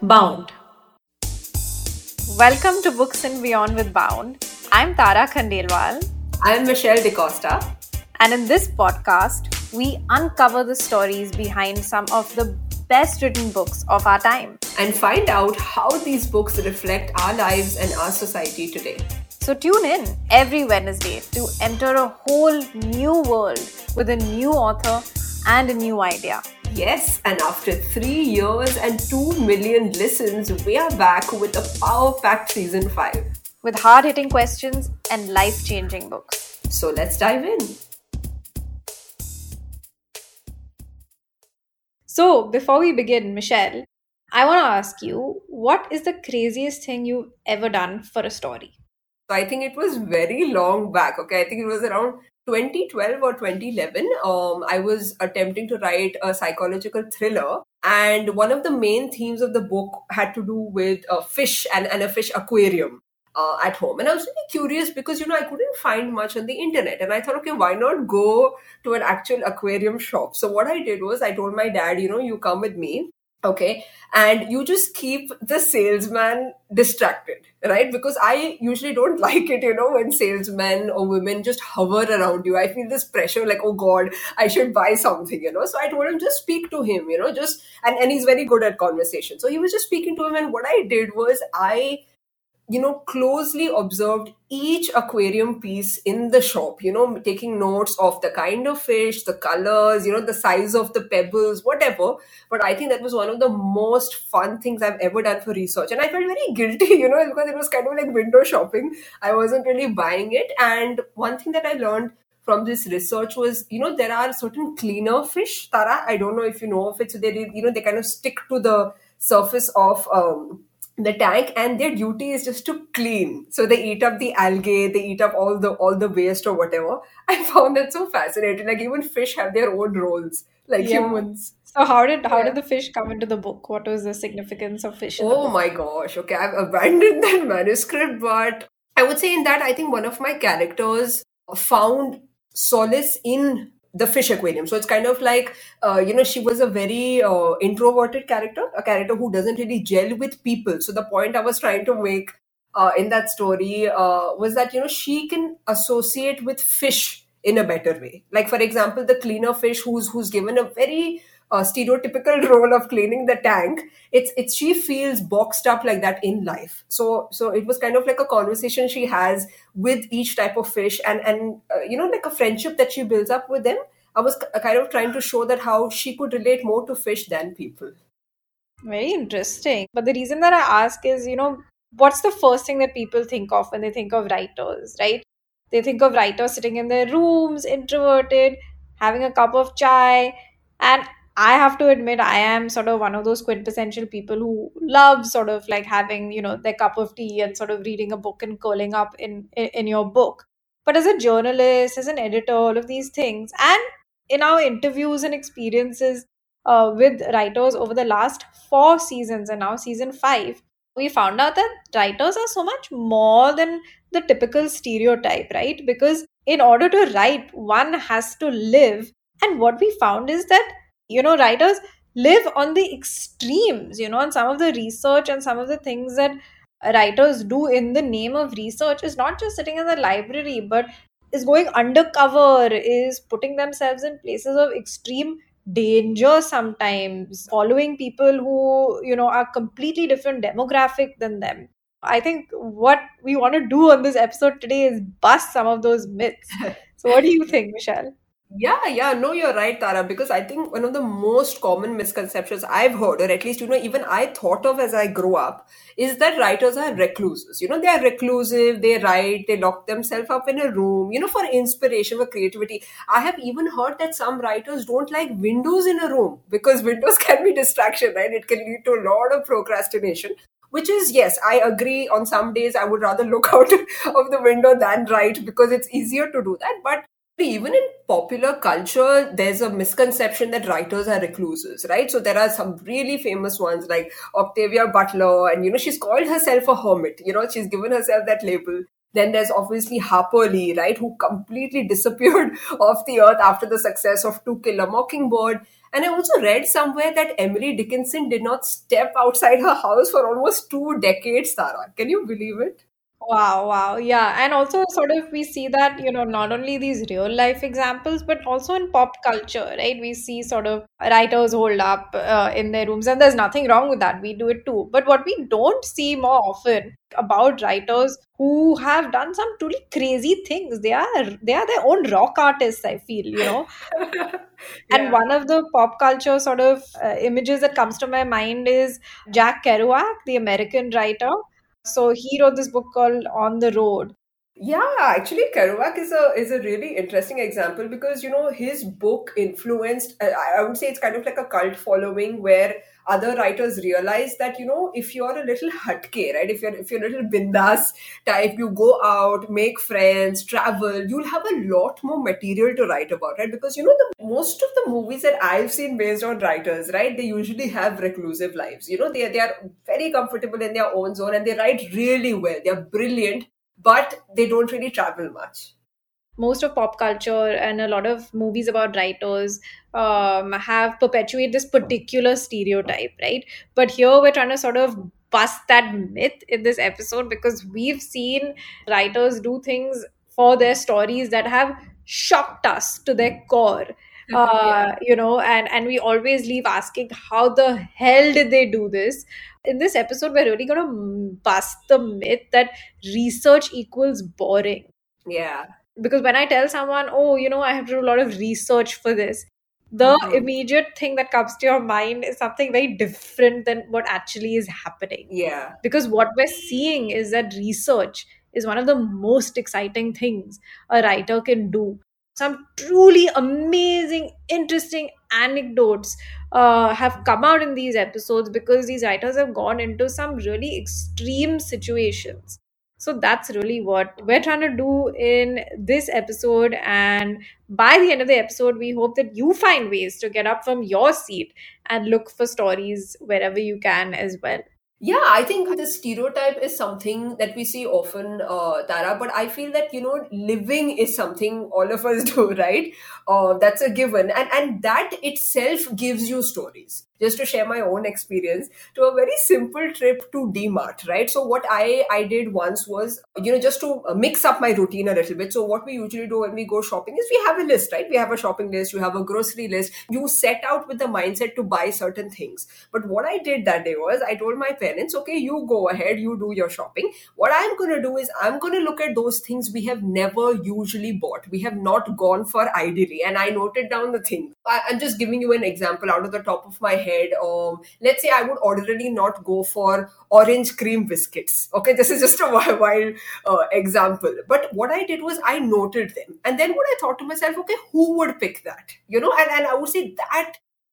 Bound. Welcome to Books and Beyond with Bound. I'm Tara Khandelwal. I'm Michelle D'costa. And in this podcast, we uncover the stories behind some of the best written books of our time. And find out how these books reflect our lives and our society today. So tune in every Wednesday to enter a whole new world with a new author and a new idea. Yes, and after 3 years and 2 million listens, we are back with a power-packed Season 5. With hard-hitting questions and life-changing books. So let's dive in. So, before we begin, Michelle, I want to ask you, what is the craziest thing you've ever done for a story? I think it was very long back, okay? I think it was around 2012 or 2011. I was attempting to write a psychological thriller, and one of the main themes of the book had to do with a fish and a fish aquarium at home. And I was really curious because, I couldn't find much on the internet. And I thought, okay, why not go to an actual aquarium shop? So what I did was I told my dad, you come with me. Okay. And you just keep the salesman distracted, right? Because I usually don't like it, when salesmen or women just hover around you. I feel this pressure like, oh God, I should buy something, So I told him, just speak to him, and he's very good at conversation. So he was just speaking to him. And what I did was I closely observed each aquarium piece in the shop, taking notes of the kind of fish, the colors, the size of the pebbles, whatever. But I think that was one of the most fun things I've ever done for research. And I felt very guilty, because it was kind of like window shopping. I wasn't really buying it. And one thing that I learned from this research was, there are certain cleaner fish, Tara, I don't know if you know of it. So they, they kind of stick to the surface of the tank, and their duty is just to clean. So they eat up the algae, they eat up all the waste or whatever. I found that so fascinating. Like even fish have their own roles, like humans. So how did the fish come into the book? What was the significance of fish? Oh my gosh. Okay, I've abandoned that manuscript, but I would say in that I think one of my characters found solace in the fish aquarium. So it's kind of like, she was a very introverted character, a character who doesn't really gel with people. So the point I was trying to make in that story was that, she can associate with fish in a better way. Like, for example, the cleaner fish who's given a very stereotypical role of cleaning the tank, she feels boxed up like that in life. So it was kind of like a conversation she has with each type of fish and like a friendship that she builds up with them. I was kind of trying to show that how she could relate more to fish than people. Very interesting. But the reason that I ask is, what's the first thing that people think of when they think of writers, right? They think of writers sitting in their rooms, introverted, having a cup of chai, and I have to admit, I am sort of one of those quintessential people who love sort of like having, their cup of tea and sort of reading a book and curling up in your book. But as a journalist, as an editor, all of these things, and in our interviews and experiences with writers over the last 4 seasons and now season 5, we found out that writers are so much more than the typical stereotype, right? Because in order to write, one has to live. And what we found is that writers live on the extremes, and some of the research and some of the things that writers do in the name of research is not just sitting in the library, but is going undercover, is putting themselves in places of extreme danger sometimes, following people who, are completely different demographic than them. I think what we want to do on this episode today is bust some of those myths. So what do you think, Michelle? Yeah. No, you're right, Tara, because I think one of the most common misconceptions I've heard, or at least, even I thought of as I grew up, is that writers are recluses. They are reclusive, they write, they lock themselves up in a room, for inspiration, for creativity. I have even heard that some writers don't like windows in a room because windows can be distraction, right? It can lead to a lot of procrastination. Which is, yes, I agree, on some days I would rather look out of the window than write because it's easier to do that. But even in popular culture, there's a misconception that writers are recluses, right? So there are some really famous ones like Octavia Butler, and, she's called herself a hermit, she's given herself that label. Then there's obviously Harper Lee, right, who completely disappeared off the earth after the success of To Kill a Mockingbird. And I also read somewhere that Emily Dickinson did not step outside her house for almost 2 decades, Tara. Can you believe it? Wow. Yeah. And also, sort of, we see that, not only these real life examples, but also in pop culture, right? We see sort of writers hold up in their rooms, and there's nothing wrong with that. We do it too. But what we don't see more often about writers who have done some truly crazy things, they are their own rock artists, I feel, Yeah. And one of the pop culture sort of images that comes to my mind is Jack Kerouac, the American writer. So he wrote this book called On the Road. Yeah, actually, Kerouac is a really interesting example because, his book influenced, I would say it's kind of like a cult following where other writers realize that, if you're a little hatke, right, if you're a little bindas type, you go out, make friends, travel, you'll have a lot more material to write about, right? Because, the most of the movies that I've seen based on writers, right, they usually have reclusive lives. They are very comfortable in their own zone and they write really well. They're brilliant, but they don't really travel much. Most of pop culture and a lot of movies about writers have perpetuated this particular stereotype, right? But here we're trying to sort of bust that myth in this episode because we've seen writers do things for their stories that have shocked us to their core. And we always leave asking how the hell did they do this? In this episode, we're really going to bust the myth that research equals boring. Yeah. Because when I tell someone, I have to do a lot of research for this, the immediate thing that comes to your mind is something very different than what actually is happening. Yeah. Because what we're seeing is that research is one of the most exciting things a writer can do. Some truly amazing, interesting anecdotes have come out in these episodes because these writers have gone into some really extreme situations. So that's really what we're trying to do in this episode. And by the end of the episode, we hope that you find ways to get up from your seat and look for stories wherever you can as well. Yeah, I think the stereotype is something that we see often, Tara, but I feel that, living is something all of us do, right? That's a given. And that itself gives you stories. Just to share my own experience, to a very simple trip to D-Mart, right? So what I did once was, just to mix up my routine a little bit. So what we usually do when we go shopping is we have a list, right? We have a shopping list, you have a grocery list. You set out with the mindset to buy certain things. But what I did that day was I told my parents, okay, you go ahead, you do your shopping. What I'm going to do is I'm going to look at those things we have never usually bought. We have not gone for ideally. And I noted down the thing. I'm just giving you an example out of the top of my head. Let's say I would ordinarily not go for orange cream biscuits. Okay, this is just a wild example. But what I did was I noted them. And then what I thought to myself, okay, who would pick that? And I would say that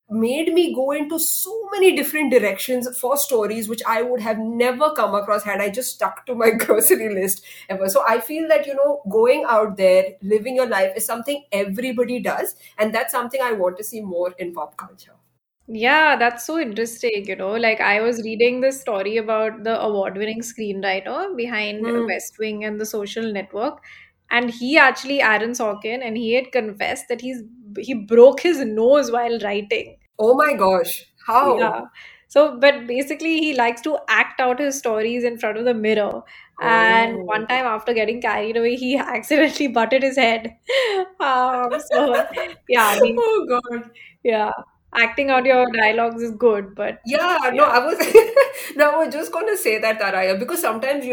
made me go into so many different directions for stories which I would have never come across had I just stuck to my grocery list ever. So I feel that, going out there, living your life is something everybody does. And that's something I want to see more in pop culture. Yeah, that's so interesting. Like I was reading this story about the award-winning screenwriter behind West Wing and The Social Network. And he actually, Aaron Sorkin, and he had confessed that he broke his nose while writing. Oh my gosh. How? Yeah. So, but basically he likes to act out his stories in front of the mirror. And one time after getting carried away, he accidentally butted his head. Oh God. Yeah. Acting out your dialogues is good, but... Yeah. No, I was just going to say that, Taraya, because sometimes,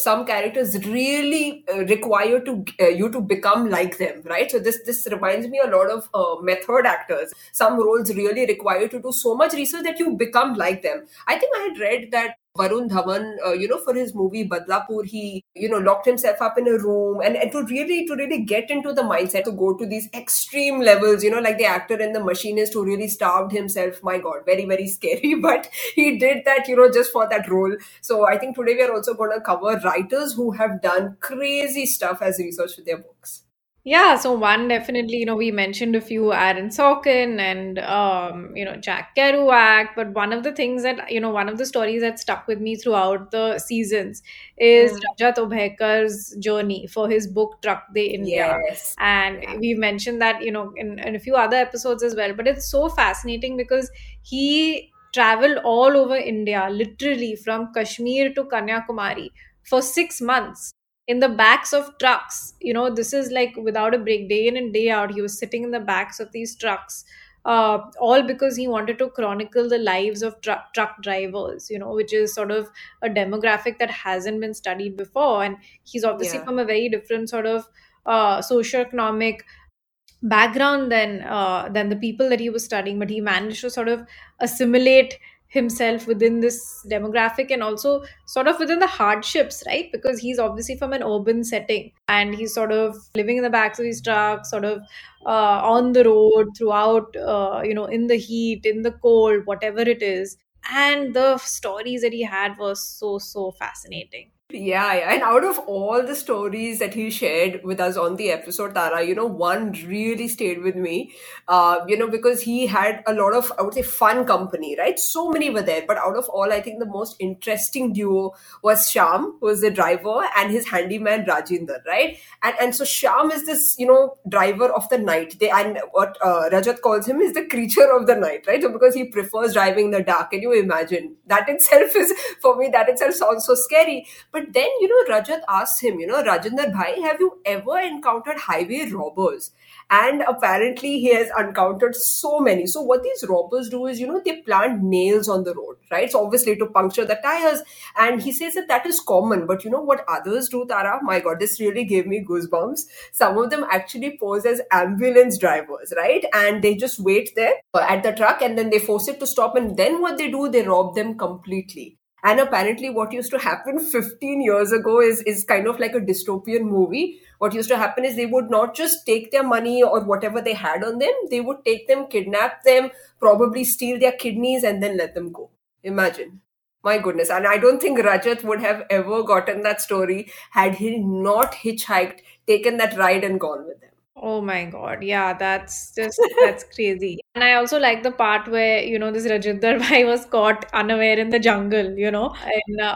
some characters really require you to become like them, right? So this reminds me a lot of method actors. Some roles really require you to do so much research that you become like them. I think I had read that Varun Dhawan, for his movie Badlapur, he, locked himself up in a room and to really get into the mindset to go to these extreme levels, like the actor and the machinist who really starved himself. My God, very, very scary. But he did that, just for that role. So I think today we are also going to cover writers who have done crazy stuff as research for their books. Yeah, so one definitely, we mentioned a few Aaron Sorkin and, Jack Kerouac. But one of the things that, one of the stories that stuck with me throughout the seasons is Mm. Rajat Obhaikar's journey for his book Truck Day India. Yes. And Yeah. we've mentioned that, in a few other episodes as well. But it's so fascinating because he traveled all over India, literally from Kashmir to Kanyakumari for 6 months in the backs of trucks. This is like without a break, day in and day out. He was sitting in the backs of these trucks, all because he wanted to chronicle the lives of truck drivers, which is sort of a demographic that hasn't been studied before. And he's obviously Yeah. from a very different sort of socioeconomic background than the people that he was studying, but he managed to sort of assimilate himself within this demographic and also sort of within the hardships, right? Because he's obviously from an urban setting and he's sort of living in the backs of his trucks, sort of on the road throughout, in the heat, in the cold, whatever it is. And the stories that he had were so, so fascinating. Yeah. And out of all the stories that he shared with us on the episode, Tara, one really stayed with me, because he had a lot of, I would say, fun company, right? So many were there. But out of all, I think the most interesting duo was Shyam, who was the driver, and his handyman, Rajinder, right? And so Shyam is this, driver of the night. And what Rajat calls him is the creature of the night, right? So because he prefers driving in the dark. Can you imagine? That itself is, for me, that itself sounds so scary. But then, Rajat asked him, Rajinder Bhai, have you ever encountered highway robbers? And apparently he has encountered so many. So what these robbers do is, they plant nails on the road, right? So obviously to puncture the tires. And he says that is common. But you know what others do, Tara? My God, this really gave me goosebumps. Some of them actually pose as ambulance drivers, right? And they just wait there at the truck and then they force it to stop. And then what they do, they rob them completely. And apparently what used to happen 15 years ago is kind of like a dystopian movie. What used to happen is they would not just take their money or whatever they had on them. They would take them, kidnap them, probably steal their kidneys and then let them go. Imagine. My goodness. And I don't think Rajat would have ever gotten that story had he not hitchhiked, taken that ride and gone with them. Oh my God. Yeah, that's crazy. And I also like the part where, this Rajinder Bhai was caught unaware in the jungle, in the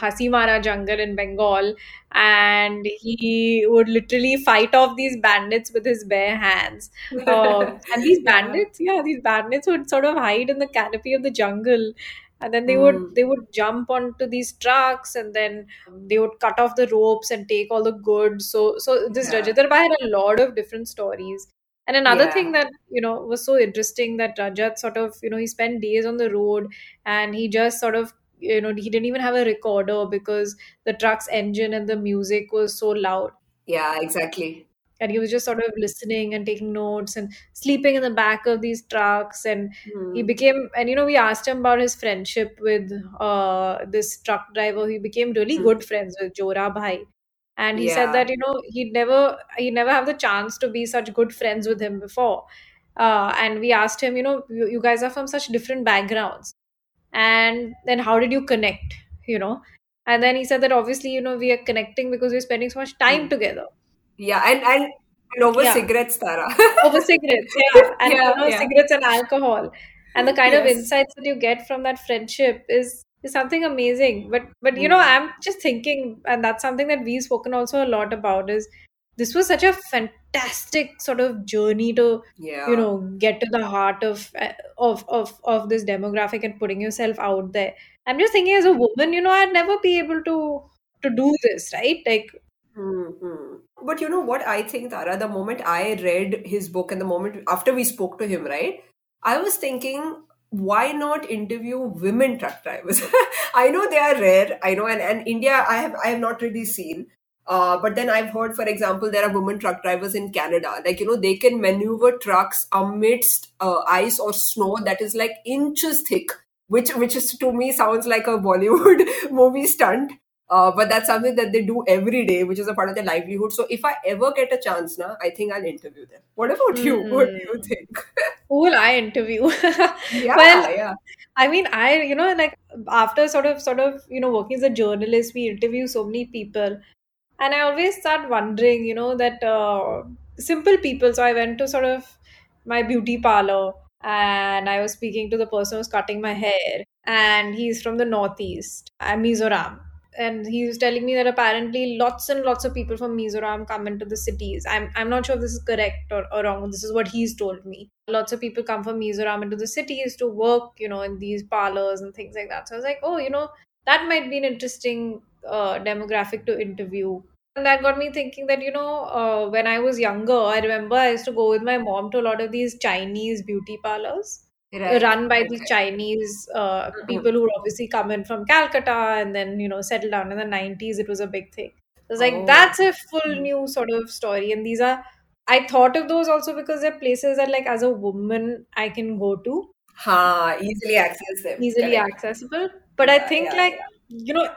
Hasimara jungle in Bengal. And he would literally fight off these bandits with his bare hands. And these bandits would sort of hide in the canopy of the jungle. And then they would jump onto these trucks and then they would cut off the ropes and take all the goods. So this yeah. Rajat Bhai had a lot of different stories. And another yeah. thing that, was so interesting that Rajat sort of, he spent days on the road and he just sort of, he didn't even have a recorder because the truck's engine and the music was so loud. Yeah, exactly. And he was just sort of listening and taking notes and sleeping in the back of these trucks. And he became, and we asked him about his friendship with this truck driver. He became really good friends with Jora Bhai. And he yeah. said that, he'd never have the chance to be such good friends with him before. And we asked him, you guys are from such different backgrounds. And then how did you connect, And then he said that obviously, we are connecting because we're spending so much time together. Yeah, and over yeah. cigarettes, Tara. Over cigarettes, yeah. And cigarettes and alcohol. And the kind yes. of insights that you get from that friendship is something amazing. But I'm just thinking, and that's something that we've spoken also a lot about, is this was such a fantastic sort of journey to, get to the heart of this demographic and putting yourself out there. I'm just thinking as a woman, I'd never be able to do this, right? Like, But you know what I think, Tara, the moment I read his book and the moment after we spoke to him, right, I was thinking, why not interview women truck drivers? I know they are rare, I know, and India I have not really seen. But then I've heard, for example, there are women truck drivers in Canada. Like, they can maneuver trucks amidst ice or snow that is like inches thick, which is to me sounds like a Bollywood movie stunt. But that's something that they do every day, which is a part of their livelihood. So if I ever get a chance, I think I'll interview them. What about you? What do you think? Who will I interview? Yeah, well, yeah. I mean, I, after sort of, working as a journalist, we interview so many people. And I always start wondering, that simple people. So I went to sort of my beauty parlor and I was speaking to the person who was cutting my hair, and he's from the northeast, Mizoram. And he was telling me that apparently lots and lots of people from Mizoram come into the cities. I'm not sure if this is correct or wrong. This is what he's told me. Lots of people come from Mizoram into the cities to work, in these parlors and things like that. So I was like, oh, that might be an interesting demographic to interview. And that got me thinking that, when I was younger, I remember I used to go with my mom to a lot of these Chinese beauty parlors. Right. Run by these Chinese people who obviously come in from Calcutta and then, settle down. In the 90s, it was a big thing. It was like, that's a full new sort of story. And these are, I thought of those also because they're places that, like, as a woman, I can go to. Easily accessible. But I think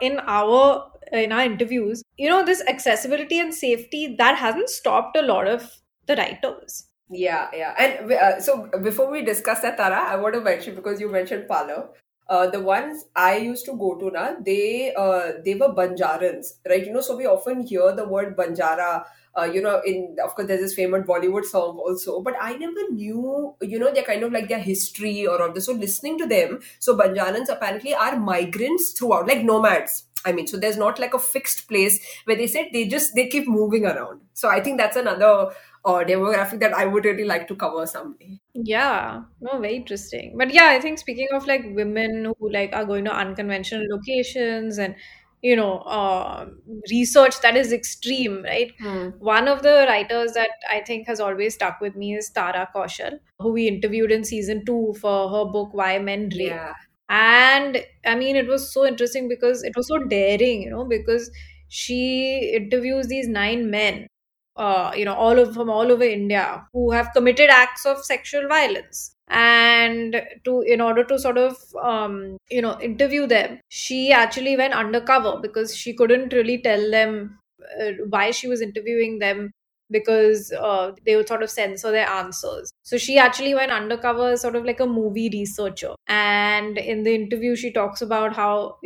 in our interviews, this accessibility and safety, that hasn't stopped a lot of the writers. And so before we discuss that, Tara, I want to mention, because you mentioned parlor, the ones I used to go to, they were Banjarans, right? So we often hear the word Banjara, of course, there's this famous Bollywood song also, but I never knew, they're kind of like their history or all this. So listening to them, so Banjarans apparently are migrants throughout, like nomads. So there's not like a fixed place where they said they keep moving around. So I think that's another demographic that I would really like to cover someday. Yeah, no, very interesting. But I think speaking of like women who like are going to unconventional locations and, research that is extreme, right? One of the writers that I think has always stuck with me is Tara Kaushal, who we interviewed in season 2 for her book, Why Men Rape. Yeah. And it was so interesting because it was so daring, because she interviews these 9 men, from all over India who have committed acts of sexual violence. And in order to sort of, interview them, she actually went undercover because she couldn't really tell them why she was interviewing them, because they would sort of censor their answers. So she actually went undercover, sort of like a movie researcher. And in the interview, she talks about how,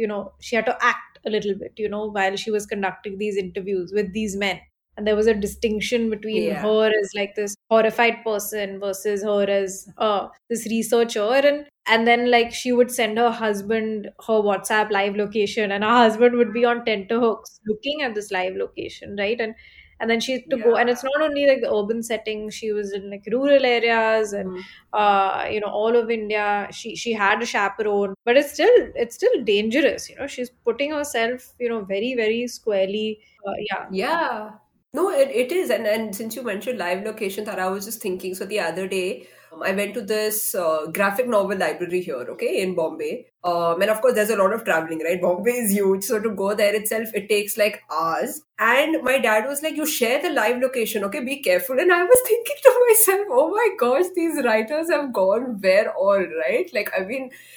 she had to act a little bit, while she was conducting these interviews with these men. And there was a distinction between her as like this horrified person versus her as this researcher. And then like she would send her husband her WhatsApp live location, and her husband would be on tenterhooks looking at this live location, right? And then she had to go, and it's not only like the urban setting, she was in like rural areas and, all of India, she had a chaperone, but it's still dangerous, she's putting herself, very, very squarely. Yeah. No, it is. And since you mentioned live location, Tara, I was just thinking, so the other day, I went to this graphic novel library here, in Bombay. And of course, there's a lot of traveling, right? Bombay is huge. So to go there itself, it takes like hours. And my dad was like, you share the live location, be careful. And I was thinking to myself, oh my gosh, these writers have gone where all, right? Like,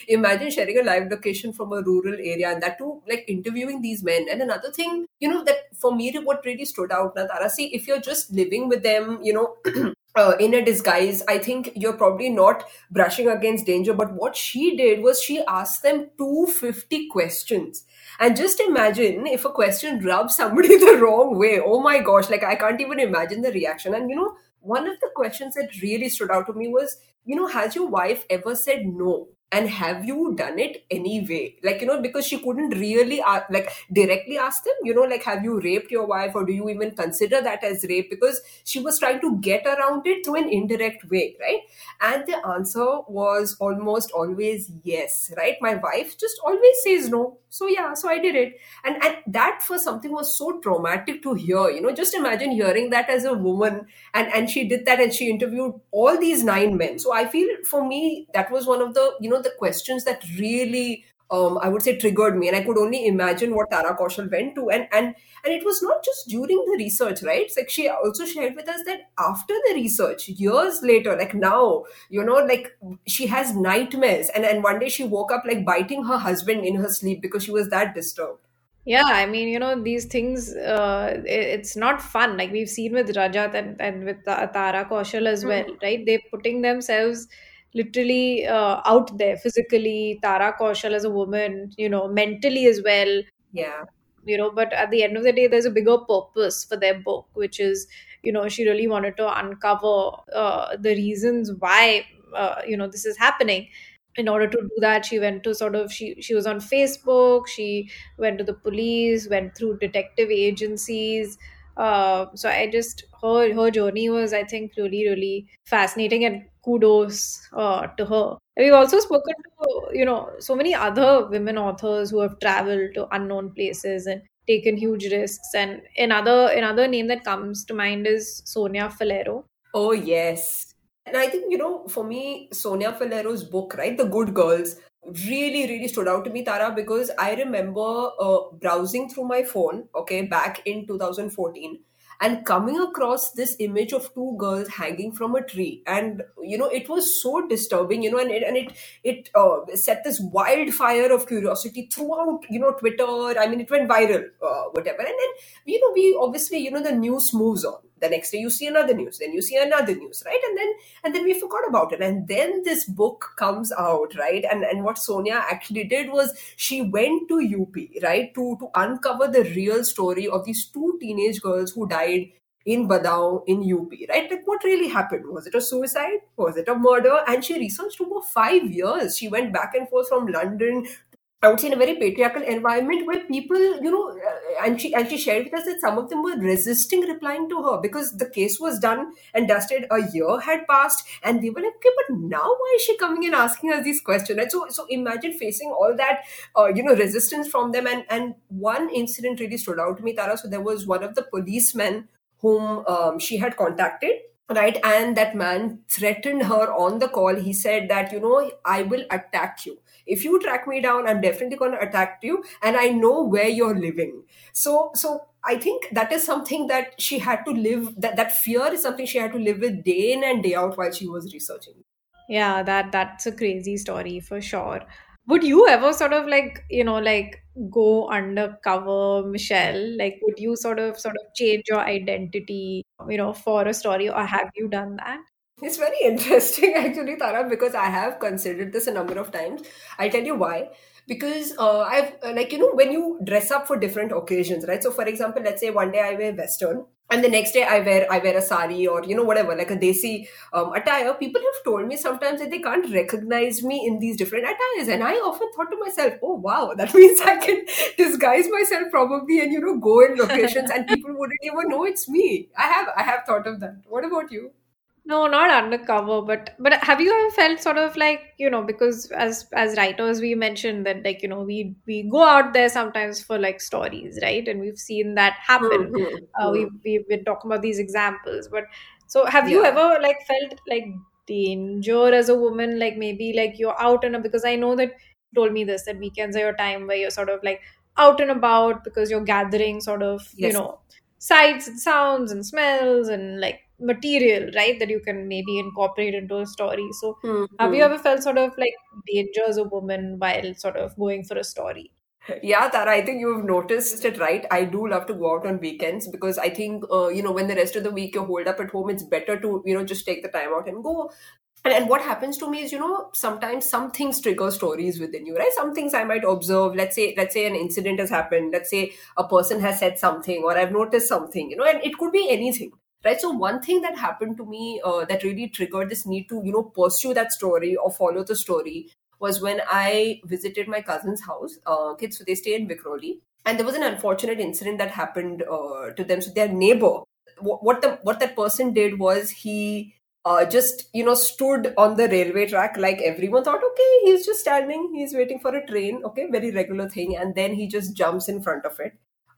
imagine sharing a live location from a rural area, and that too, like interviewing these men. And another thing, that for me, what really stood out, Tara, see, if you're just living with them, in a disguise, I think you're probably not brushing against danger. But what she did was she asked them 250 questions. And just imagine if a question rubs somebody the wrong way. Oh my gosh, like I can't even imagine the reaction. And one of the questions that really stood out to me was, has your wife ever said no? And have you done it anyway? Like, because she couldn't really directly ask them, like, have you raped your wife, or do you even consider that as rape? Because she was trying to get around it through an indirect way, right? And the answer was almost always yes, right? My wife just always says no. So so I did it. And that for something was so traumatic to hear, just imagine hearing that as a woman. And she did that, and she interviewed all these 9 men. So I feel for me, that was one of the, the questions that really, I would say, triggered me. And I could only imagine what Tara Kaushal went to. And it was not just during the research, right? It's like she also shared with us that after the research, years later, like now, like she has nightmares. And one day she woke up like biting her husband in her sleep because she was that disturbed. Yeah, these things, it's not fun. Like we've seen with Rajat and with Tara Kaushal as well, right? They're putting themselves literally out there physically. Tara Kaushal as a woman, mentally as well. Yeah. but at the end of the day, there's a bigger purpose for their book, which is, she really wanted to uncover the reasons why, this is happening. In order to do that, she went to she was on Facebook, she went to the police, went through detective agencies. So I just, her journey was, I think, really, really fascinating, and kudos to her. And we've also spoken to, so many other women authors who have traveled to unknown places and taken huge risks. And another name that comes to mind is Sonia Falero. Oh, yes. And I think, for me, Sonia Falero's book, right, The Good Girls, really, really stood out to me, Tara, because I remember browsing through my phone, back in 2014, and coming across this image of two girls hanging from a tree. And, it was so disturbing, and it set this wildfire of curiosity throughout, Twitter. I mean, it went viral, whatever. And then, we obviously, the news moves on. The next day you see another news, then you see another news, right? And then we forgot about it. And then this book comes out, right? And what Sonia actually did was she went to UP, right? To uncover the real story of these two teenage girls who died in Badaun in UP, right? Like, what really happened? Was it a suicide? Was it a murder? And she researched over 5 years. She went back and forth from London, I would say, in a very patriarchal environment where people, and she shared with us that some of them were resisting replying to her because the case was done and dusted, a year had passed, and they were like, okay, but now why is she coming and asking us these questions? And so imagine facing all that, resistance from them. And one incident really stood out to me, Tara. So there was one of the policemen whom she had contacted. Right. And that man threatened her on the call. He said that, I will attack you. If you track me down, I'm definitely going to attack you. And I know where you're living. So I think that is something that she had to live. That fear is something she had to live with day in and day out while she was researching. Yeah, that's a crazy story for sure. Would you ever go undercover, Michelle? Like, would you sort of change your identity, for a story, or have you done that? It's very interesting, actually, Tara, because I have considered this a number of times. I'll tell you why. Because I've, when you dress up for different occasions, right? So, for example, let's say one day I wear Western, and the next day I wear a sari or, whatever, like a desi attire. People have told me sometimes that they can't recognize me in these different attires. And I often thought to myself, oh, wow, that means I can disguise myself probably and, go in locations and people wouldn't even know it's me. I have thought of that. What about you? No, not undercover, but have you ever felt because as writers, we mentioned that we go out there sometimes for stories, right? And we've seen that happen. Mm-hmm. We've been talking about these examples, but so have you ever felt danger as a woman, maybe you're out and because I know that you told me this, that weekends are your time where you're out and about because you're gathering sights and sounds and smells and material, right, that you can maybe incorporate into a story. So have you ever felt danger as a woman while going for a story? Yeah, Tara, I think you've noticed it, right? I do love to go out on weekends because I think, when the rest of the week you're holed up at home, it's better to, just take the time out and go. And what happens to me is, sometimes some things trigger stories within you, right? Some things I might observe. Let's say an incident has happened. Let's say a person has said something or I've noticed something, and it could be anything. Right. So one thing that happened to me that really triggered this need to, pursue that story or follow the story was when I visited my cousin's house. Kids, so they stay in Vikhroli, and there was an unfortunate incident that happened to them. So their neighbor, what that person did was he just, stood on the railway track like everyone thought, okay, he's just standing, he's waiting for a train. Okay, very regular thing. And then he just jumps in front of it.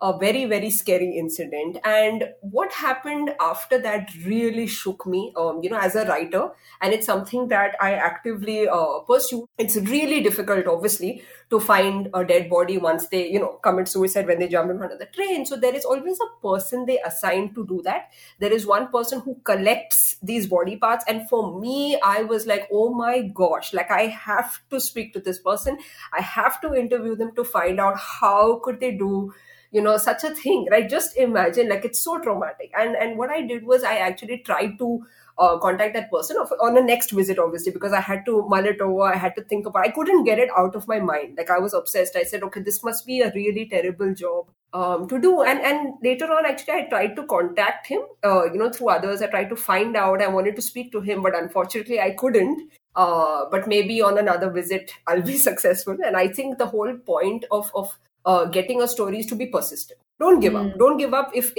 A very, very scary incident. And what happened after that really shook me, as a writer. And it's something that I actively pursue. It's really difficult, obviously, to find a dead body once they, commit suicide when they jump in front of the train. So there is always a person they assign to do that. There is one person who collects these body parts. And for me, I was like, oh my gosh, I have to speak to this person. I have to interview them to find out how could they do such a thing, right? Just imagine, it's so traumatic. And what I did was I actually tried to contact that person on the next visit, obviously, because I had to mull it over. I had to think about it. I couldn't get it out of my mind. Like, I was obsessed. I said, okay, this must be a really terrible job to do. And later on, actually, I tried to contact him, through others. I tried to find out. I wanted to speak to him, but unfortunately, I couldn't. But maybe on another visit, I'll be successful. And I think the whole point of getting a story is to be persistent. Don't give up. Don't give up if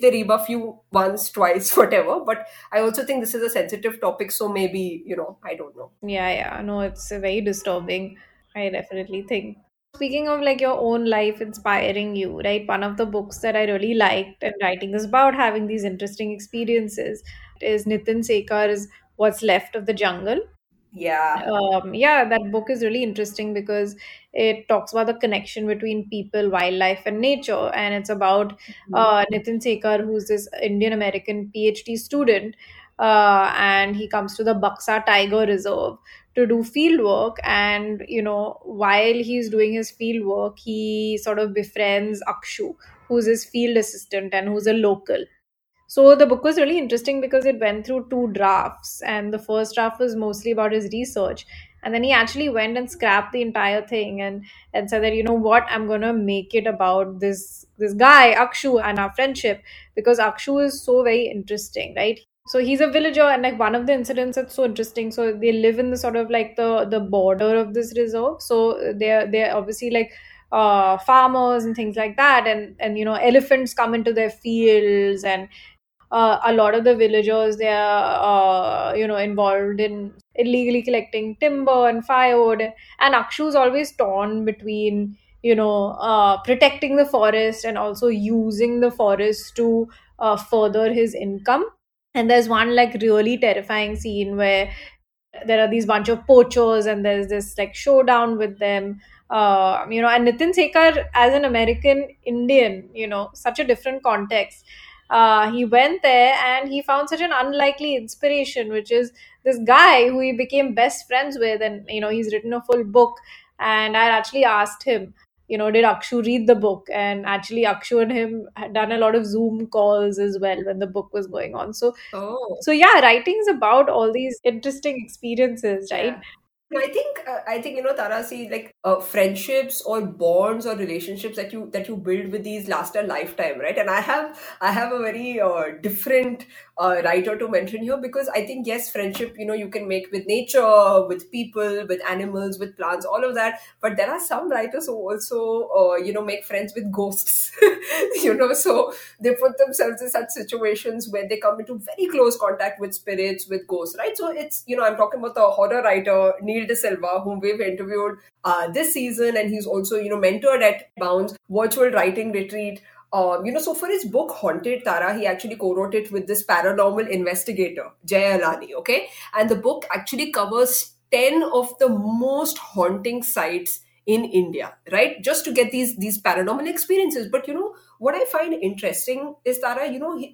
they rebuff you once, twice, whatever. But I also think this is a sensitive topic. So maybe, I don't know. Yeah. No, it's very disturbing. I definitely think. Speaking of like your own life inspiring you, right? One of the books that I really liked and writing is about having these interesting experiences is Nitin Sekar's What's Left of the Jungle. Yeah. That book is really interesting because it talks about the connection between people, wildlife and nature. And it's about Nitin Sekar, who's this Indian-American PhD student. And he comes to the Baksa Tiger Reserve to do field work. And, while he's doing his field work, he sort of befriends Akshu, who's his field assistant and who's a local. So the book was really interesting because it went through two drafts, and the first draft was mostly about his research. And then he actually went and scrapped the entire thing and said that, you know what, I'm going to make it about this guy, Akshu, and our friendship, because Akshu is so very interesting, right? So he's a villager, and like one of the incidents that's so interesting. So they live in the sort of like the border of this reserve. So they're obviously like farmers and things like that. And elephants come into their fields, and a lot of the villagers, they are, involved in illegally collecting timber and firewood. And Akshu's always torn between, protecting the forest and also using the forest to further his income. And there's one like really terrifying scene where there are these bunch of poachers and there's this like showdown with them. And Nitin Sekar, as an American Indian, such a different context. He went there and he found such an unlikely inspiration, which is this guy who he became best friends with. And, he's written a full book. And I actually asked him, did Akshu read the book? And actually Akshu and him had done a lot of Zoom calls as well when the book was going on. So, writing's about all these interesting experiences, right? Yeah. I think Tara, see, like friendships or bonds or relationships that you build with these last a lifetime, right? And I have a very different writer to mention here, because I think, yes, friendship, you can make with nature, with people, with animals, with plants, all of that. But there are some writers who also, make friends with ghosts, so they put themselves in such situations where they come into very close contact with spirits, with ghosts, right? So it's, I'm talking about the horror writer, Neil D'Silva, whom we've interviewed this season, and he's also, mentored at Bound's virtual writing retreat. So for his book Haunted, Tara, he actually co-wrote it with this paranormal investigator, Jay Alani, okay? And the book actually covers 10 of the most haunting sites in India, right? Just to get these paranormal experiences. But, what I find interesting is, Tara,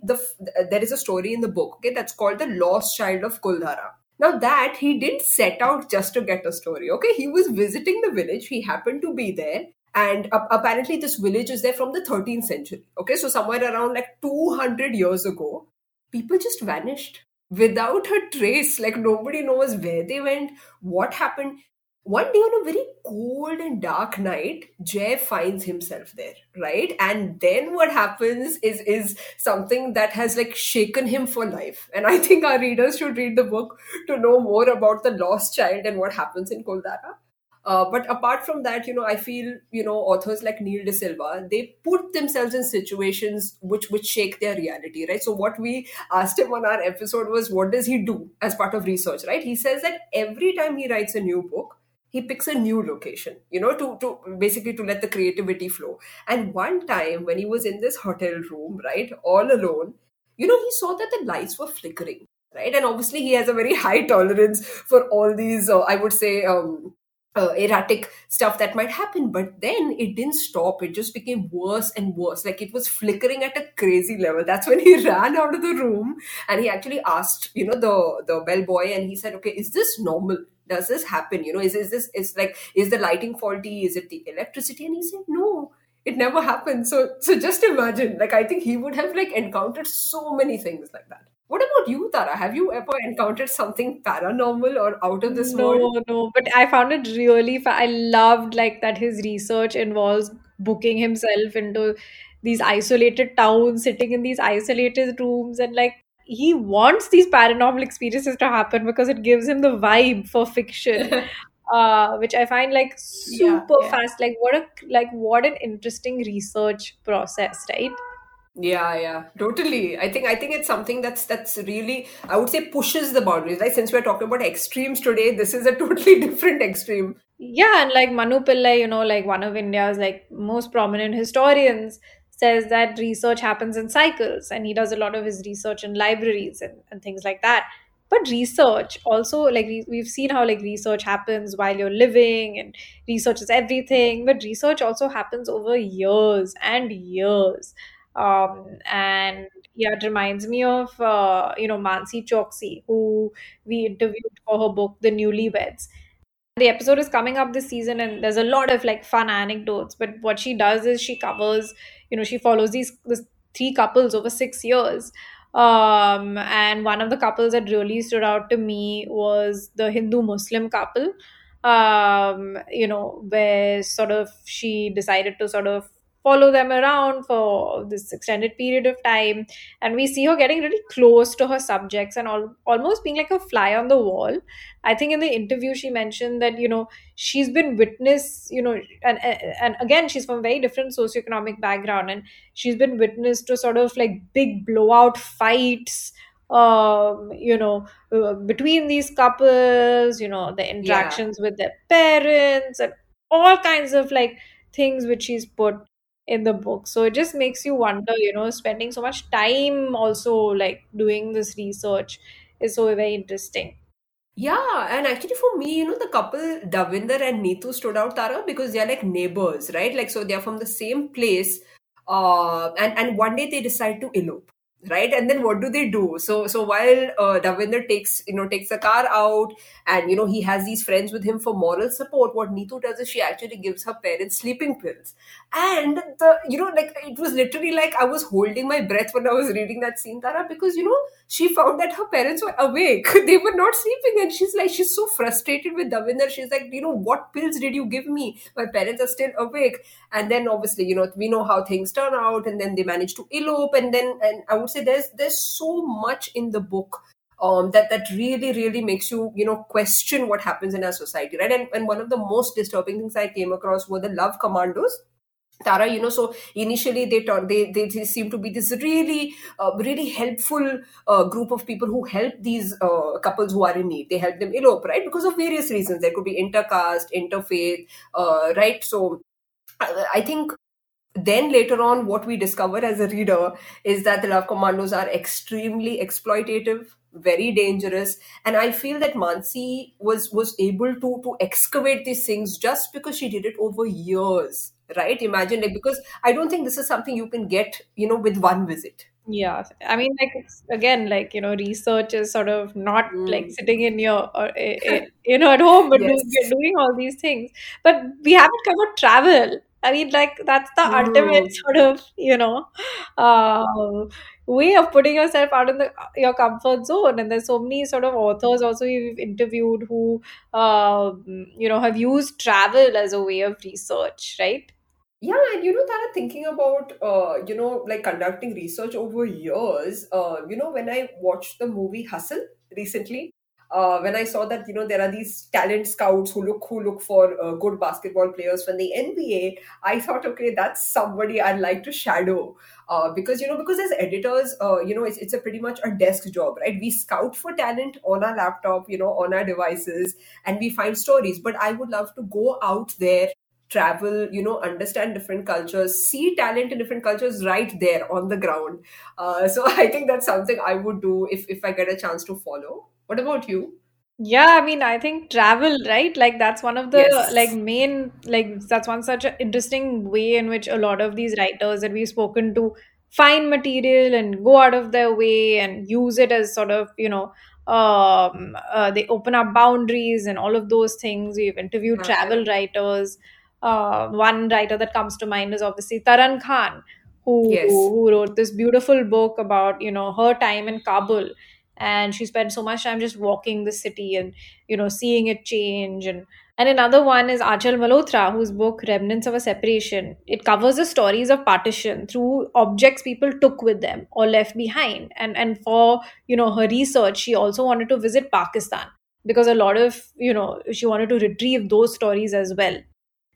there is a story in the book, okay, that's called The Lost Child of Kuldhara. Now that he didn't set out just to get a story, okay? He was visiting the village. He happened to be there. And apparently this village is there from the 13th century, okay? So somewhere around like 200 years ago, people just vanished without a trace. Like nobody knows where they went, what happened. One day on a very cold and dark night, Jay finds himself there, right? And then what happens is something that has like shaken him for life. And I think our readers should read the book to know more about the lost child and what happens in Kuldhara. But apart from that, I feel, authors like Neil D'Silva, they put themselves in situations which shake their reality, right? So what we asked him on our episode was, what does he do as part of research, right? He says that every time he writes a new book, he picks a new location, to basically to let the creativity flow. And one time when he was in this hotel room, right, all alone, he saw that the lights were flickering, right? And obviously he has a very high tolerance for all these, I would say, erratic stuff that might happen. But then it didn't stop. It just became worse and worse. Like it was flickering at a crazy level. That's when he ran out of the room and he actually asked, the bellboy, and he said, okay, is this normal? Does this happen? Is the lighting faulty? Is it the electricity? And he said, no, it never happened. So just imagine, like, I think he would have like encountered so many things like that. What about you, Tara? Have you ever encountered something paranormal or out of this world? No, but I found it really I loved like that his research involves booking himself into these isolated towns, sitting in these isolated rooms, and like he wants these paranormal experiences to happen because it gives him the vibe for fiction. Which I find like super fast. Like what an interesting research process, right? Yeah, totally. I think it's something that's really, I would say, pushes the boundaries. Like since we're talking about extremes today, this is a totally different extreme. Yeah, and like Manu Pillai, like one of India's like most prominent historians, says that research happens in cycles, and he does a lot of his research in libraries and things like that. But research also, like we've seen how like research happens while you're living and research is everything, but research also happens over years and years. And yeah, it reminds me of, Mansi Choksi, who we interviewed for her book, The Newlyweds. The episode is coming up this season and there's a lot of like fun anecdotes, but what she does is she covers, she follows these three couples over 6 years. And one of the couples that really stood out to me was the Hindu-Muslim couple, where sort of she decided to sort of follow them around for this extended period of time. And we see her getting really close to her subjects and almost being like a fly on the wall. I think in the interview, she mentioned that, she's been witness, and again, she's from a very different socioeconomic background. And she's been witness to sort of like big blowout fights, between these couples, the interactions with their parents and all kinds of like things which she's put in the book. So it just makes you wonder, spending so much time also like doing this research is so very interesting. Yeah, and actually for me, the couple Davinder and Neetu stood out, Tara, because they're like neighbors, right? Like, so they're from the same place, and one day they decide to elope, right? And then what do they do? So while Davinder takes the car out and, he has these friends with him for moral support, what Neetu does is she actually gives her parents sleeping pills. And, it was literally like I was holding my breath when I was reading that scene, Tara, because, she found that her parents were awake. They were not sleeping. And she's so frustrated with Davinder. She's like, what pills did you give me? My parents are still awake. And then obviously, we know how things turn out, and then they manage to elope. And then, and I would say there's so much in the book that really, really makes you, question what happens in our society, right? And one of the most disturbing things I came across were the love commandos, Tara, so initially they seem to be this really, really helpful group of people who help these couples who are in need. They help them elope, right? Because of various reasons. There could be intercaste, interfaith, right? So I think then later on, what we discover as a reader is that the love commandos are extremely exploitative, very dangerous. And I feel that Mansi was able to excavate these things just because she did it over years, right? Imagine, like, because I don't think this is something you can get, with one visit. Yeah. I mean, like, it's, again, like, research is sort of not like sitting in your, at home, but you're doing all these things. But we haven't covered travel. I mean, like, that's the ultimate sort of, way of putting yourself out in your comfort zone. And there's so many sort of authors also we've interviewed who, have used travel as a way of research, right? Yeah, and Tara, thinking about, like conducting research over years, when I watched the movie Hustle recently, when I saw that, there are these talent scouts who look for good basketball players from the NBA, I thought, okay, that's somebody I'd like to shadow. Because as editors, it's a pretty much a desk job, right? We scout for talent on our laptop, on our devices, and we find stories. But I would love to go out there, travel, understand different cultures, see talent in different cultures right there on the ground. So I think that's something I would do if I get a chance to follow. What about you? Yeah, I mean, I think travel, right? Like that's one of the that's one such an interesting way in which a lot of these writers that we've spoken to find material and go out of their way and use it as sort of, they open up boundaries and all of those things. We've interviewed travel writers. One writer that comes to mind is obviously Taran Khan, Yes. who wrote this beautiful book about, her time in Kabul. And she spent so much time just walking the city and, seeing it change. And another one is Achal Malhotra, whose book, Remnants of a Separation, it covers the stories of partition through objects people took with them or left behind. And for, her research, she also wanted to visit Pakistan because a lot of, she wanted to retrieve those stories as well.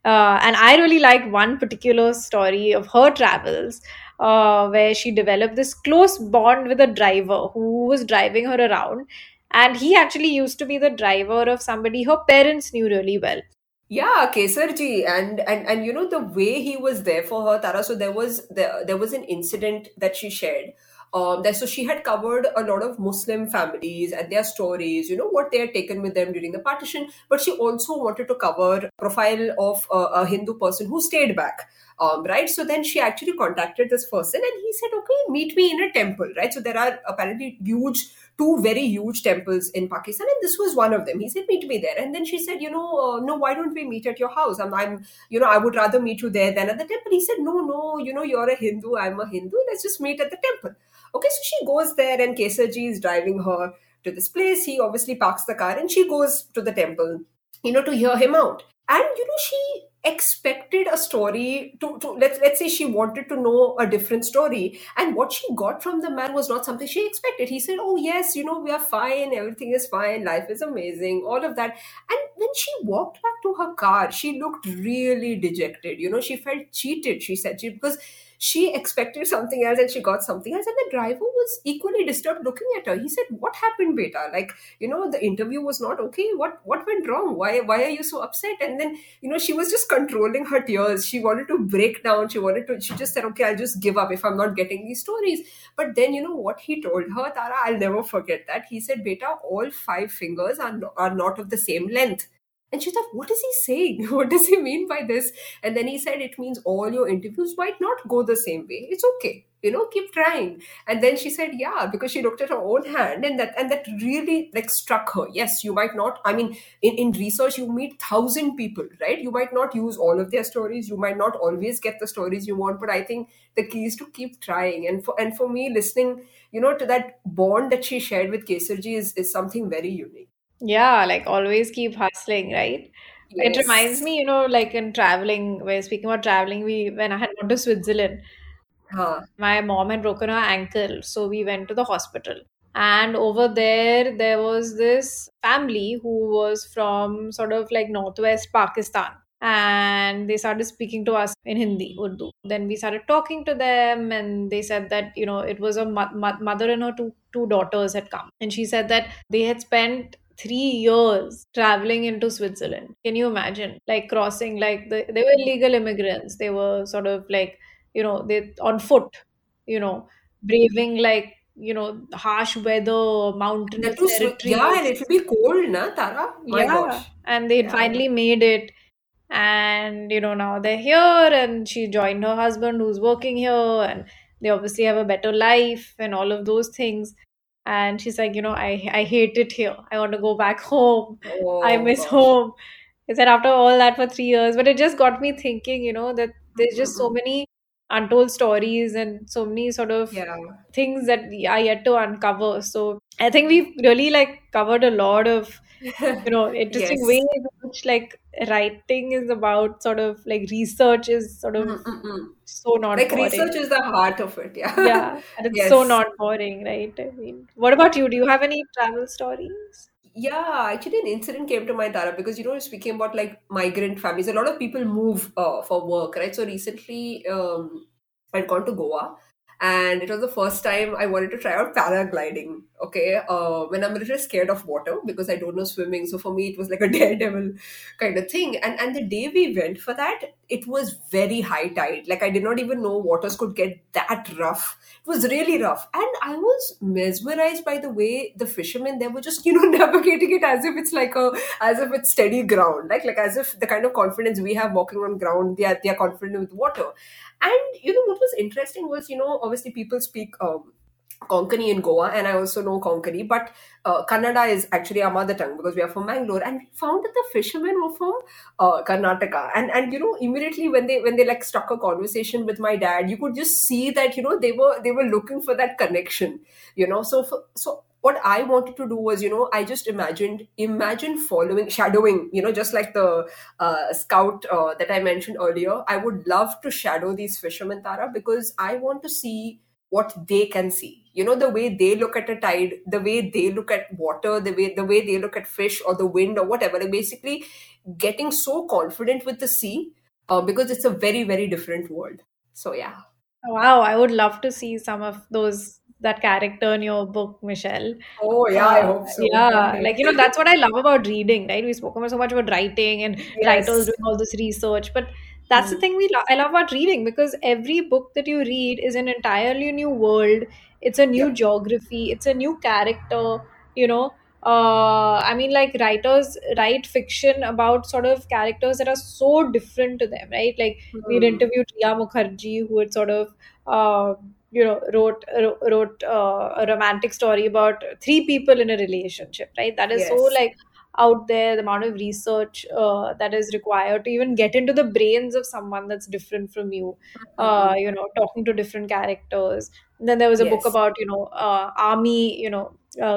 And I really liked one particular story of her travels where she developed this close bond with a driver who was driving her around. And he actually used to be the driver of somebody her parents knew really well. Yeah, Kesar ji. And the way he was there for her, Tara. So there was an incident that she shared. So she had covered a lot of Muslim families and their stories, what they had taken with them during the partition. But she also wanted to cover profile of a Hindu person who stayed back, right? So then she actually contacted this person and he said, okay, meet me in a temple, right? So there are apparently two very huge temples in Pakistan, and this was one of them. He said, meet me there. And then she said, no, why don't we meet at your house? I'm I would rather meet you there than at the temple. He said, no, you're a Hindu, I'm a Hindu. Let's just meet at the temple. Okay, so she goes there and Kesar ji is driving her to this place. He obviously parks the car and she goes to the temple, to hear him out. And, she expected a story to let's say she wanted to know a different story. And what she got from the man was not something she expected. He said, oh, yes, we are fine. Everything is fine. Life is amazing. All of that. And when she walked back to her car, she looked really dejected. She felt cheated, she said, because she expected something else and she got something else. And the driver was equally disturbed looking at her. He said, what happened, beta? Like, the interview was not okay. What went wrong? Why are you so upset? And then, she was just controlling her tears. She wanted to break down. She just said, okay, I'll just give up if I'm not getting these stories. But then, what he told her, Tara, I'll never forget that. He said, beta, all five fingers are not of the same length. And she thought, what is he saying? What does he mean by this? And then he said, it means all your interviews might not go the same way. It's okay. Keep trying. And then she said, yeah, because she looked at her own hand and that really struck her. Yes, you might not. I mean, in research, you meet 1,000 people, right? You might not use all of their stories. You might not always get the stories you want. But I think the key is to keep trying. And for me, listening, to that bond that she shared with Kesar ji is something very unique. Yeah, always keep hustling, right? Yes. It reminds me, in traveling, we're speaking about traveling, when I had gone to Switzerland, my mom had broken her ankle. So we went to the hospital. And over there was this family who was from sort of Northwest Pakistan. And they started speaking to us in Hindi, Urdu. Then we started talking to them and they said that, it was a mother and her two daughters had come. And she said that they had spent 3 years traveling into Switzerland. Can you imagine? Crossing, they were illegal immigrants. They were sort of they on foot, braving harsh weather, mountainous territory. Yeah, and it'll be cold, na, Tara? My gosh. And they finally made it. And, now they're here and she joined her husband who's working here and they obviously have a better life and all of those things. And she's like, I hate it here. I want to go back home. Oh, I miss home. He said, after all that for 3 years. But it just got me thinking, that there's just so many untold stories and so many sort of things that are yet to uncover. So I think we've really covered a lot of, interesting ways in which writing is about sort of research is sort of so not boring. Research is the heart of it. Yeah. And it's so not boring, right? I mean, what about you? Do you have any travel stories? Yeah, actually an incident came to mind, Tara, because, speaking about migrant families, a lot of people move for work, right? So recently I'd gone to Goa and it was the first time I wanted to try out paragliding, okay? When I'm a little scared of water because I don't know swimming. So for me, it was like a daredevil kind of thing. And the day we went for that, it was very high tide. I did not even know waters could get that rough. It was really rough. And I was mesmerized by the way the fishermen, they were just, navigating it as if it's as if it's steady ground, as if the kind of confidence we have walking on ground, they are confident with water. And, what was interesting was, obviously people speak Konkani in Goa, and I also know Konkani, but Kannada is actually our mother tongue because we are from Mangalore, and we found that the fishermen were from Karnataka, and you know, immediately when they like struck a conversation with my dad, you could just see that, you know, they were looking for that connection, you know. So what I wanted to do was, you know, I just imagined shadowing, you know, just like the scout that I mentioned earlier. I would love to shadow these fishermen, Tara, because I want to see what they can see. You know, the way they look at a tide, the way they look at water, the way they look at fish or the wind or whatever. And basically getting so confident with the sea because it's a very, very different world. So, yeah. Wow, I would love to see some of that character in your book, Michelle. Oh, yeah, I hope so. Yeah, like, you know, that's what I love about reading, right? We spoke so much about writing and writers doing all this research, but that's the thing I love about reading, because every book that you read is an entirely new world. It's a new geography. It's a new character, you know. I mean, like, writers write fiction about sort of characters that are so different to them, right? Like, we'd interviewed Riya Mukherjee, who had sort of, you know, wrote a romantic story about three people in a relationship, right? That is so, like, out there, the amount of research that is required to even get into the brains of someone that's different from you, you know, talking to different characters. And then there was a book about, you know, army, you know,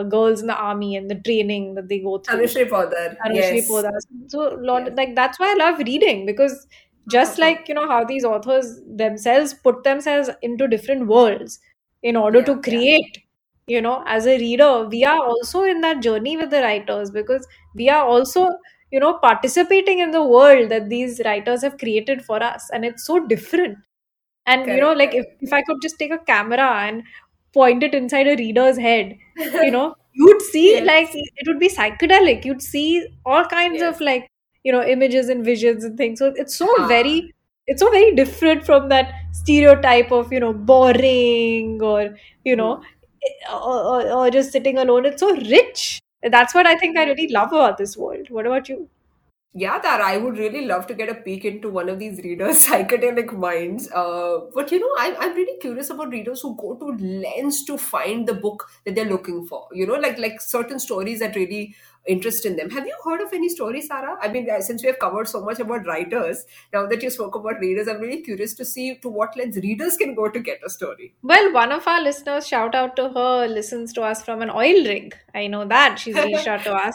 girls in the army and the training that they go through. Anushri Podar. So, like, that's why I love reading, because just like, you know, how these authors themselves put themselves into different worlds in order to create. You know, as a reader, we are also in that journey with the writers, because we are also, you know, participating in the world that these writers have created for us. And it's so different. And, you know, like if I could just take a camera and point it inside a reader's head, you know, you'd see like it would be psychedelic. You'd see all kinds of like, you know, images and visions and things. So it's so very different from that stereotype of, you know, boring or, you know, or just sitting alone. It's so rich. That's what I think I really love about this world. What about you? Yeah, Tara, I would really love to get a peek into one of these readers' psychedelic minds. But, you know, I'm really curious about readers who go to lengths to find the book that they're looking for. You know, like certain stories that really interest in them. Have you heard of any stories, Tara? I mean, since we have covered so much about writers, now that you spoke about readers, I'm really curious to see to what lengths readers can go to get a story. Well, one of our listeners, shout out to her, listens to us from an oil rig. I know that. She's reached out to us.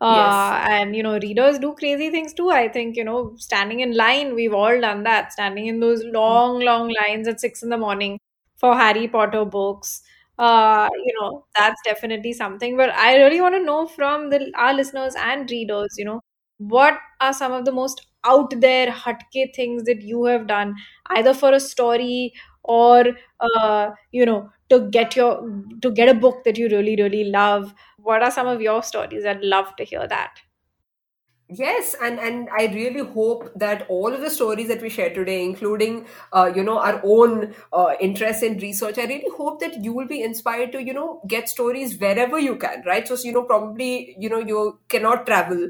And, you know, readers do crazy things too. I think, you know, standing in line, we've all done that. Standing in those long lines at 6 a.m. for Harry Potter books. You know, that's definitely something. But I really want to know from our listeners and readers, you know, what are some of the most out there hatke things that you have done, either for a story or, you know, to get a book that you really, really love. What are some of your stories? I'd love to hear that. Yes, and I really hope that all of the stories that we share today, including, you know, our own interest in research, I really hope that you will be inspired to, you know, get stories wherever you can, right? So, you know, probably, you know, you cannot travel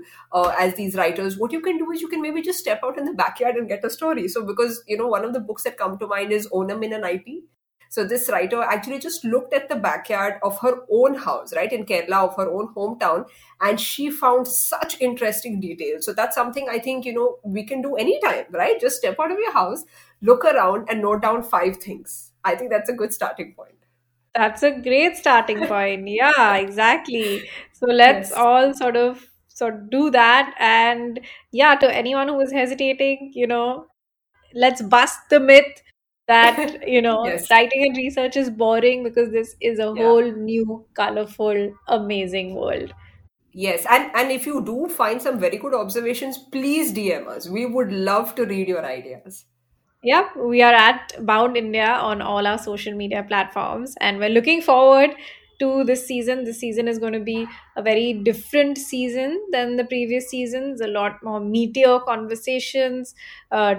as these writers. What you can do is you can maybe just step out in the backyard and get a story. So, because, you know, one of the books that come to mind is Onam in an IP. So this writer actually just looked at the backyard of her own house, right, in Kerala, of her own hometown, and she found such interesting details. So that's something I think, you know, we can do anytime, right? Just step out of your house, look around and note down 5 things. I think that's a good starting point. That's a great starting point. Yeah, exactly. So let's all sort of do that. And yeah, to anyone who was hesitating, you know, let's bust the myth that, you know, writing and research is boring, because this is a whole new, colorful, amazing world. Yes. And if you do find some very good observations, please DM us. We would love to read your ideas. Yep. We are at Bound India on all our social media platforms. And we're looking forward to this season. This season is going to be a very different season than the previous seasons. A lot more meatier conversations,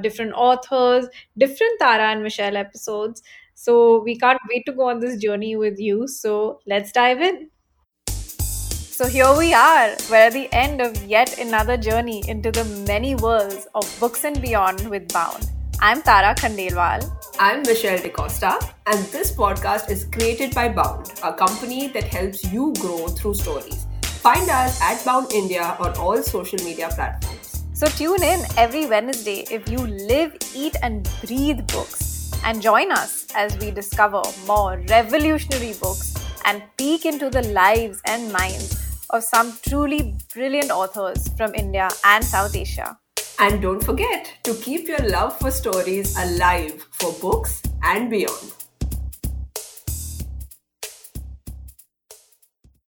different authors, different Tara and Michelle episodes. So we can't wait to go on this journey with you. So let's dive in. So here we are. We're at the end of yet another journey into the many worlds of Books and Beyond with Bound. I'm Tara Khandelwal. I'm Michelle D'Costa, and this podcast is created by Bound, a company that helps you grow through stories. Find us at Bound India on all social media platforms. So tune in every Wednesday if you live, eat, and breathe books. And join us as we discover more revolutionary books and peek into the lives and minds of some truly brilliant authors from India and South Asia. And don't forget to keep your love for stories alive for books and beyond.